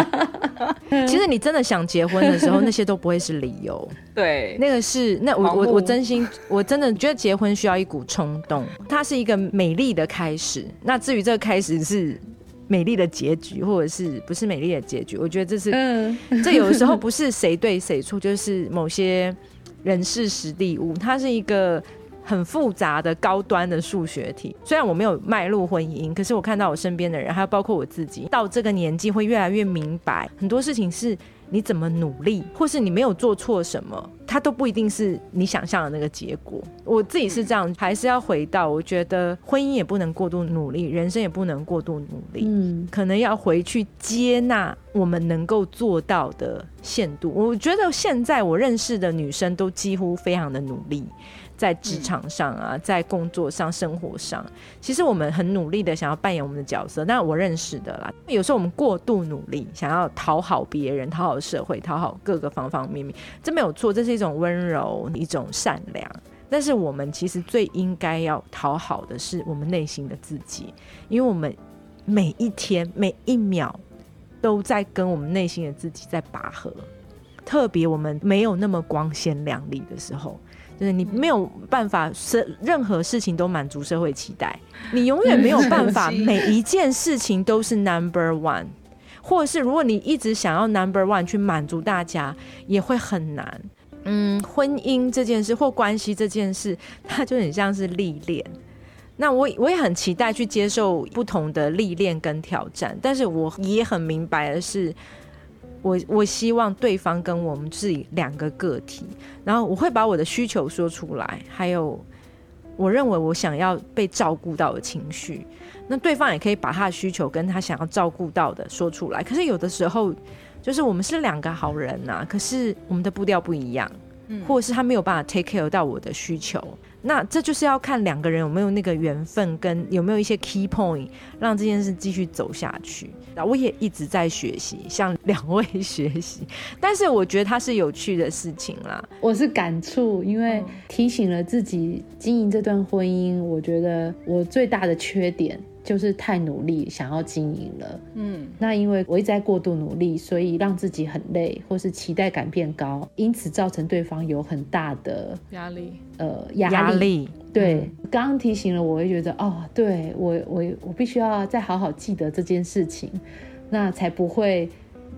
其实你真的想结婚的时候那些都不会是理由，对，那个是那 我, 我, 我真心我真的觉得结婚需要一股冲动，它是一个美丽的开始，那至于这个开始是美丽的结局或者是不是美丽的结局，我觉得这是、嗯、这有的时候不是谁对谁错，就是某些人事时地物，它是一个很复杂的高端的数学题。虽然我没有迈入婚姻，可是我看到我身边的人还有包括我自己到这个年纪会越来越明白，很多事情是你怎么努力或是你没有做错什么，它都不一定是你想象的那个结果。我自己是这样，还是要回到我觉得婚姻也不能过度努力，人生也不能过度努力、嗯、可能要回去接纳我们能够做到的限度。我觉得现在我认识的女生都几乎非常的努力，在职场上啊，在工作上生活上，其实我们很努力的想要扮演我们的角色，那我认识的啦，有时候我们过度努力想要讨好别人，讨好社会，讨好各个方方面面，这没有错，这是一种温柔，一种善良，但是我们其实最应该要讨好的是我们内心的自己，因为我们每一天每一秒都在跟我们内心的自己在拔河，特别我们没有那么光鲜亮丽的时候，就是你没有办法任何事情都满足社会期待，你永远没有办法每一件事情都是 number one， 或者是如果你一直想要 number one 去满足大家也会很难。嗯，婚姻这件事或关系这件事它就很像是历练，那 我, 我也很期待去接受不同的历练跟挑战，但是我也很明白的是我, 我希望对方跟我们是两个个体，然后我会把我的需求说出来，还有我认为我想要被照顾到的情绪，那对方也可以把他的需求跟他想要照顾到的说出来。可是有的时候就是我们是两个好人啊，可是我们的步调不一样，或者是他没有办法 take care 到我的需求，那这就是要看两个人有没有那个缘分跟有没有一些 key point 让这件事继续走下去。我也一直在学习，向两位学习，但是我觉得它是有趣的事情啦。我是感触，因为提醒了自己经营这段婚姻，我觉得我最大的缺点就是太努力想要经营了。嗯，那因为我一直在过度努力，所以让自己很累，或是期待感变高，因此造成对方有很大的压力。呃，压力，对，刚刚、嗯、提醒了我，会觉得哦，对我我我必须要再好好记得这件事情，那才不会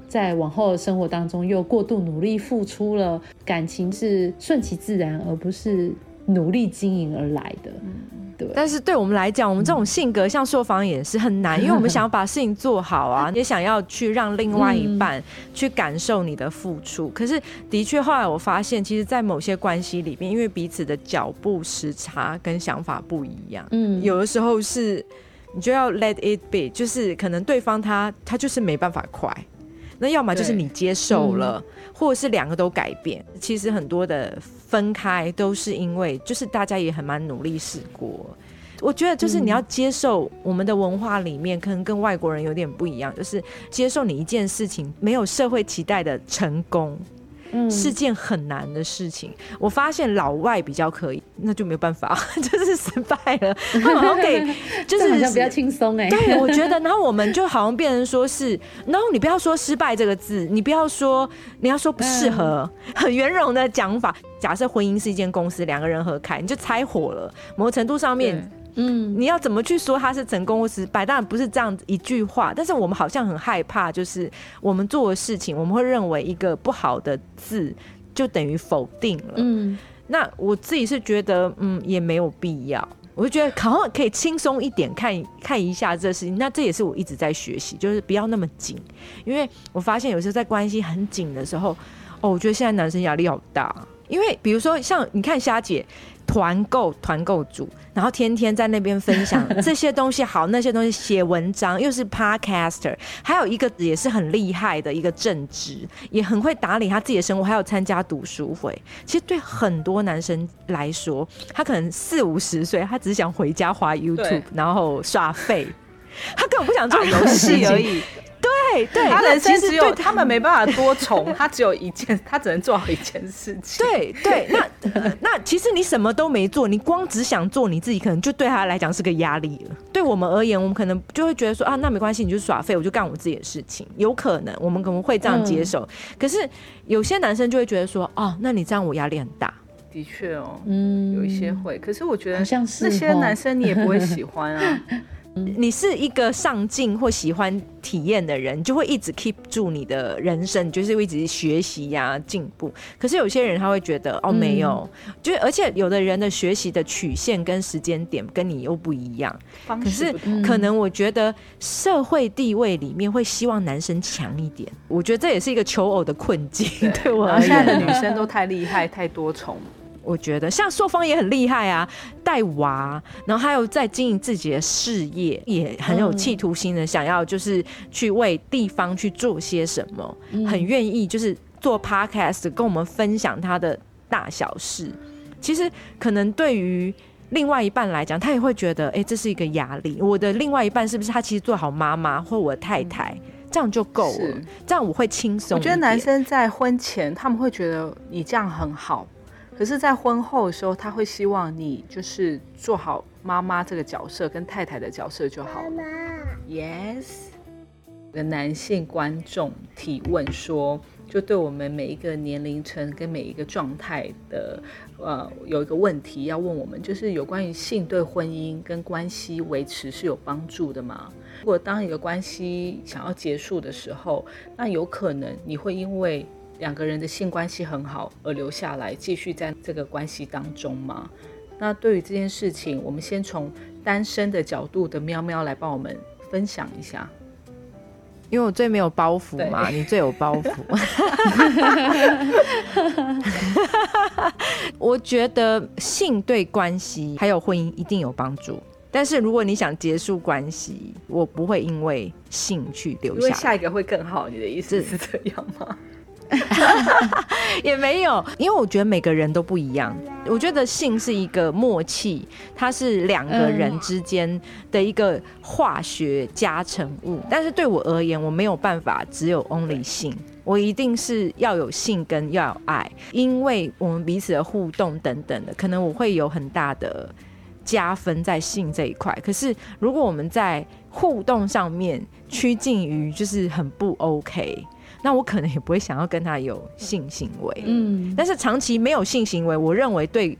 在往后的生活当中又过度努力付出了。感情是顺其自然，而不是努力经营而来的。嗯，但是对我们来讲，我们这种性格像朔方也是很难，因为我们想要把事情做好啊，也想要去让另外一半去感受你的付出。可是的确后来我发现，其实在某些关系里面，因为彼此的脚步时差跟想法不一样，嗯，有的时候是你就要 let it be， 就是可能对方他他就是没办法快，那要么就是你接受了、嗯、或者是两个都改变。其实很多的分开都是因为就是大家也很蛮努力试过。我觉得就是你要接受我们的文化里面可能跟外国人有点不一样，就是接受你一件事情没有社会期待的成功、嗯、是件很难的事情。我发现老外比较可以，那就没有办法就是失败了，他们好像可以就是好像比较轻松哎。对，我觉得然后我们就好像变成说是，然后你不要说失败这个字，你不要说，你要说不适合、嗯、很圆融的讲法。假设婚姻是一间公司，两个人合开你就拆伙了，某程度上面嗯，你要怎么去说它是成功或失败？当然不是这样一句话，但是我们好像很害怕，就是我们做的事情，我们会认为一个不好的字就等于否定了。嗯，那我自己是觉得，嗯，也没有必要。我就觉得好像可以轻松一点看看一下这事情。那这也是我一直在学习，就是不要那么紧，因为我发现有时候在关系很紧的时候，哦，我觉得现在男生压力好大，因为比如说像你看虾姐。团购团购组，然后天天在那边分享这些东西好那些东西，写文章又是 podcaster， 还有一个也是很厉害的一个正职，也很会打理他自己的生活，还有参加读书会。其实对很多男生来说，他可能四五十岁，他只想回家滑 YouTube 然后耍废，他根本不想做游戏而已对对，他人生只有他们没办法多重，他只有一件，他只能做好一件事情。对对，那、呃、那其实你什么都没做，你光只想做你自己，可能就对他来讲是个压力了。对我们而言，我们可能就会觉得说啊，那没关系，你就耍废，我就干我自己的事情。有可能我们可能会这样接受，嗯、可是有些男生就会觉得说，哦，那你这样我压力很大。的确哦，嗯，有一些会，可是我觉得那些男生你也不会喜欢啊。你是一个上进或喜欢体验的人，就会一直 keep 住你的人生，就是会一直学习啊进步。可是有些人他会觉得哦没有、嗯、就而且有的人的学习的曲线跟时间点跟你又不一样，可是可能我觉得社会地位里面会希望男生强一点，我觉得这也是一个求偶的困境。 对， 对我而言，现在的女生都太厉害太多重，我觉得像硕芳也很厉害啊，带娃，然后还有在经营自己的事业，也很有企图心的，想要就是去为地方去做些什么，嗯、很愿意就是做 podcast 跟我们分享他的大小事。其实可能对于另外一半来讲，他也会觉得，哎、欸，这是一个压力。我的另外一半是不是他其实做好妈妈或我的太太？嗯，这样就够了，这样我会轻松一点。我觉得男生在婚前他们会觉得你这样很好。可是在婚后的时候，他会希望你就是做好妈妈这个角色跟太太的角色就好了。妈妈 Yes， 有男性观众提问说，就对我们每一个年龄层跟每一个状态的呃有一个问题要问我们，就是有关于性对婚姻跟关系维持是有帮助的吗？如果当一个关系想要结束的时候，那有可能你会因为两个人的性关系很好而留下来继续在这个关系当中吗？那对于这件事情，我们先从单身的角度的喵喵来帮我们分享一下。因为我最没有包袱嘛，你最有包袱我觉得性对关系还有婚姻一定有帮助，但是如果你想结束关系，我不会因为性去留下来，因为下一个会更好。你的意思是这样吗？也没有，因为我觉得每个人都不一样。我觉得性是一个默契，它是两个人之间的一个化学加成物。但是对我而言，我没有办法只有 only 性，我一定是要有性跟要有爱，因为我们彼此的互动等等的，可能我会有很大的加分在性这一块。可是如果我们在互动上面趋近于就是很不 OK，那我可能也不会想要跟他有性行为，嗯，但是长期没有性行为，我认为对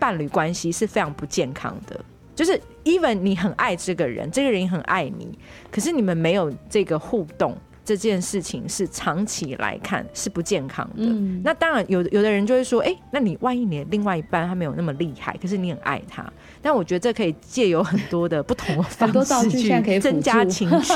伴侣关系是非常不健康的。就是 even 你很爱这个人，这个人也很爱你，可是你们没有这个互动，这件事情是长期来看是不健康的。嗯，那当然有有的人就会说，哎、欸，那你万一你的另外一半他没有那么厉害，可是你很爱他，但我觉得这可以借由很多的不同的方式去增加情趣。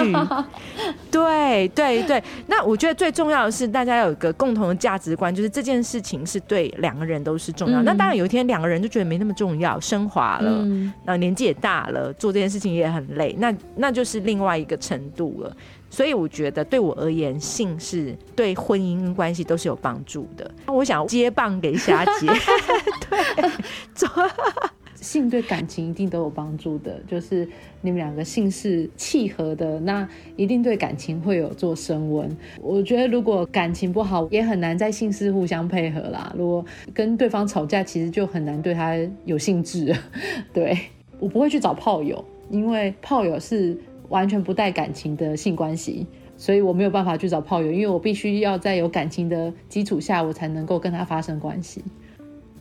对对对，那我觉得最重要的是大家有一个共同的价值观，就是这件事情是对两个人都是重要。嗯、那当然有一天两个人就觉得没那么重要，升华了，嗯、然后年纪也大了，做这件事情也很累，那那就是另外一个程度了。所以我觉得对我而言，性是对婚姻关系都是有帮助的。我想接棒给霞姐对性对感情一定都有帮助的，就是你们两个性是契合的，那一定对感情会有做升温。我觉得如果感情不好，也很难在性事互相配合啦。如果跟对方吵架，其实就很难对他有兴致。对，我不会去找炮友，因为炮友是完全不带感情的性关系，所以我没有办法去找炮友，因为我必须要在有感情的基础下，我才能够跟他发生关系。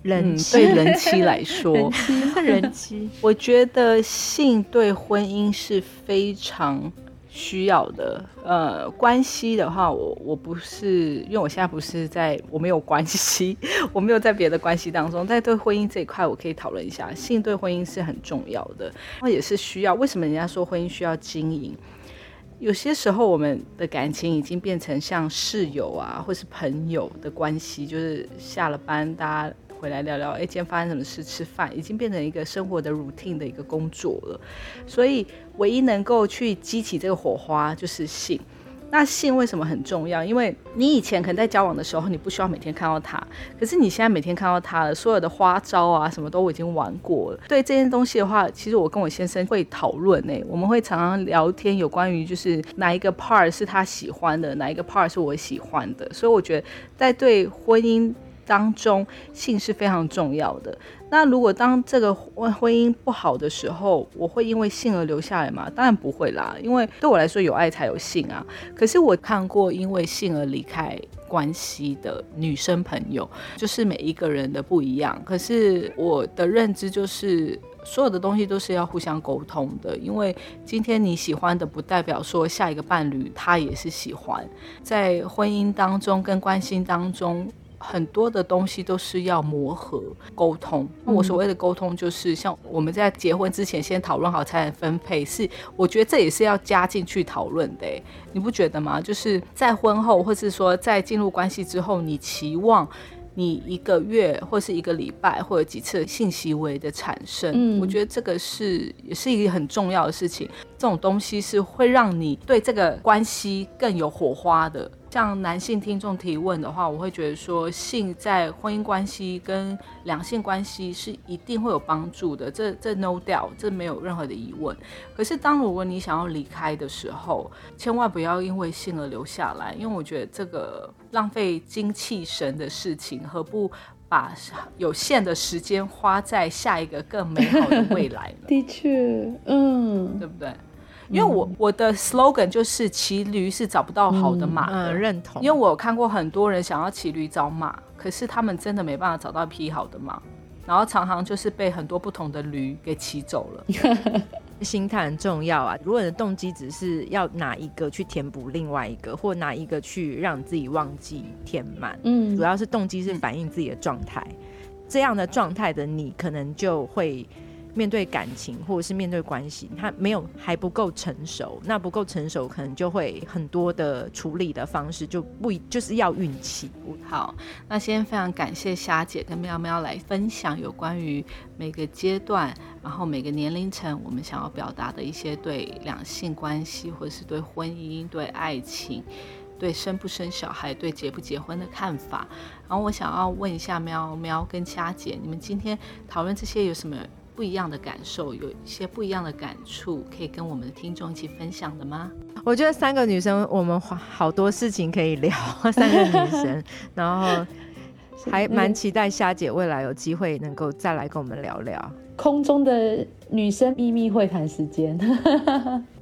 人妻、嗯、对人妻来说人妻, 人妻我觉得性对婚姻是非常需要的。呃，关系的话 我, 我不是因为我现在不是在我没有关系，我没有在别的关系当中，在对婚姻这一块我可以讨论一下。性对婚姻是很重要的，也是需要。为什么人家说婚姻需要经营？有些时候我们的感情已经变成像室友啊或是朋友的关系，就是下了班大家回来聊聊，哎，今天发生什么事，吃饭，已经变成一个生活的 routine 的一个工作了。所以唯一能够去激起这个火花就是性。那性为什么很重要？因为你以前可能在交往的时候你不需要每天看到他，可是你现在每天看到他了，所有的花招啊什么都我已经玩过了。对这件东西的话，其实我跟我先生会讨论、欸、我们会常常聊天有关于就是哪一个 part 是他喜欢的，哪一个 part 是我喜欢的。所以我觉得在对婚姻当中性是非常重要的。那如果当这个婚姻不好的时候，我会因为性而留下来吗？当然不会啦，因为对我来说有爱才有性啊。可是我看过因为性而离开关系的女生朋友，就是每一个人的不一样。可是我的认知就是所有的东西都是要互相沟通的，因为今天你喜欢的不代表说下一个伴侣他也是喜欢。在婚姻当中跟关系当中很多的东西都是要磨合沟通。我所谓的沟通就是像我们在结婚之前先讨论好财产分配，是我觉得这也是要加进去讨论的、欸、你不觉得吗？就是在婚后或是说在进入关系之后，你期望你一个月或是一个礼拜或者几次性行为的产生、嗯、我觉得这个是也是一个很重要的事情。这种东西是会让你对这个关系更有火花的。像男性听众提问的话，我会觉得说性在婚姻关系跟两性关系是一定会有帮助的， 这, 这 no doubt， 这没有任何的疑问。可是当如果你想要离开的时候，千万不要因为性而留下来，因为我觉得这个浪费精气神的事情，何不把有限的时间花在下一个更美好的未来呢？的确，嗯，对不对？因为 我, 我的 slogan 就是骑驴是找不到好的马的、嗯嗯、认同。因为我有看过很多人想要骑驴找马，可是他们真的没办法找到一匹好的马，然后常常就是被很多不同的驴给骑走了心态很重要啊。如果你的动机只是要拿一个去填补另外一个，或拿一个去让自己忘记填满、嗯、主要是动机是反映自己的状态、嗯、这样的状态的你可能就会面对感情或者是面对关系，他没有还不够成熟，那不够成熟可能就会很多的处理的方式就不就是要运气。好，那先非常感谢霞姐跟喵喵来分享有关于每个阶段然后每个年龄层我们想要表达的一些对两性关系或者是对婚姻、对爱情、对生不生小孩、对结不结婚的看法。然后我想要问一下喵喵跟霞姐，你们今天讨论这些有什么不一样的感受，有一些不一样的感触可以跟我们的听众一起分享的吗？我觉得三个女生我们好多事情可以聊三个女生然后还蛮期待霞姐未来有机会能够再来跟我们聊聊空中的女生秘密会谈时间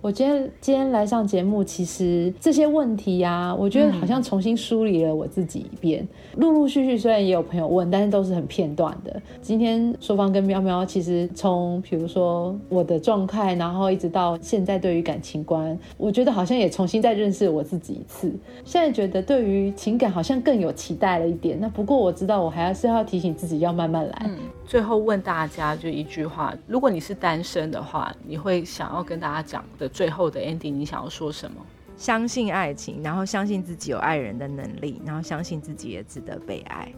我觉得今天来上节目，其实这些问题啊，我觉得好像重新梳理了我自己一遍、嗯、陆陆续续虽然也有朋友问，但是都是很片段的。今天说方跟喵喵其实从比如说我的状态，然后一直到现在对于感情观，我觉得好像也重新再认识我自己一次。现在觉得对于情感好像更有期待了一点，那不过我知道我还是要提醒自己要慢慢来、嗯、最后问大家就一句话，如果你是单身的话，你会想要跟大家讲的最后的 ending 你想要说什么？相信爱情，然后相信自己有爱人的能力，然后相信自己也值得被爱。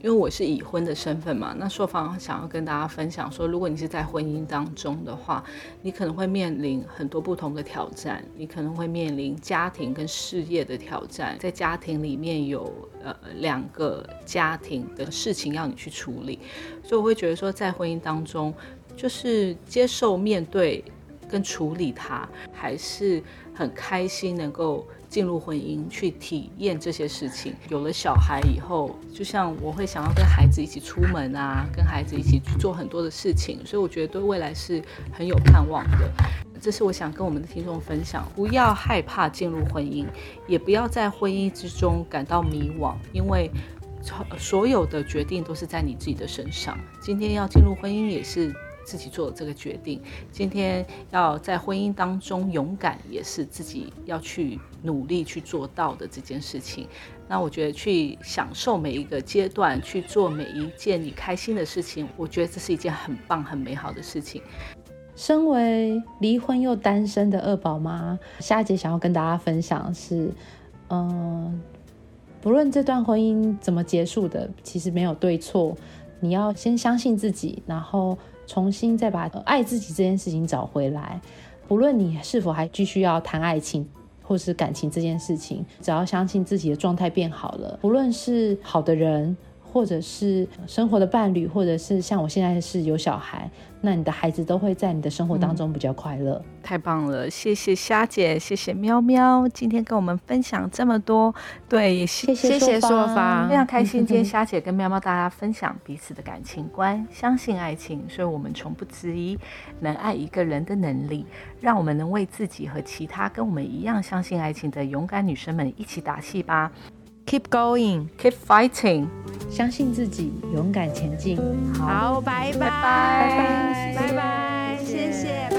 因为我是已婚的身份嘛，那硕方想要跟大家分享说，如果你是在婚姻当中的话，你可能会面临很多不同的挑战，你可能会面临家庭跟事业的挑战，在家庭里面有呃两个家庭的事情要你去处理，所以我会觉得说，在婚姻当中，就是接受面对跟处理它，还是很开心能够进入婚姻去体验这些事情。有了小孩以后，就像我会想要跟孩子一起出门啊，跟孩子一起去做很多的事情，所以我觉得对未来是很有盼望的。这是我想跟我们的听众分享，不要害怕进入婚姻，也不要在婚姻之中感到迷惘，因为所有的决定都是在你自己的身上。今天要进入婚姻也是自己做这个决定，今天要在婚姻当中勇敢，也是自己要去努力去做到的这件事情。那我觉得去享受每一个阶段，去做每一件你开心的事情，我觉得这是一件很棒很美好的事情。身为离婚又单身的二宝妈，下一集想要跟大家分享是嗯，不论这段婚姻怎么结束的，其实没有对错，你要先相信自己，然后重新再把爱自己这件事情找回来。不论你是否还继续要谈爱情或是感情这件事情，只要相信自己的状态变好了，不论是好的人，或者是生活的伴侣，或者是像我现在是有小孩，那你的孩子都会在你的生活当中比较快乐、嗯、太棒了，谢谢虾姐，谢谢喵喵，今天跟我们分享这么多。对，谢谢硕方，非常开心今天虾姐跟喵喵大家分享彼此的感情观，相信爱情，所以我们从不质疑能爱一个人的能力，让我们能为自己和其他跟我们一样相信爱情的勇敢女生们一起打气吧。Keep going, keep fighting. 相信自己，勇敢前进。好，拜拜，拜拜，拜拜，谢谢。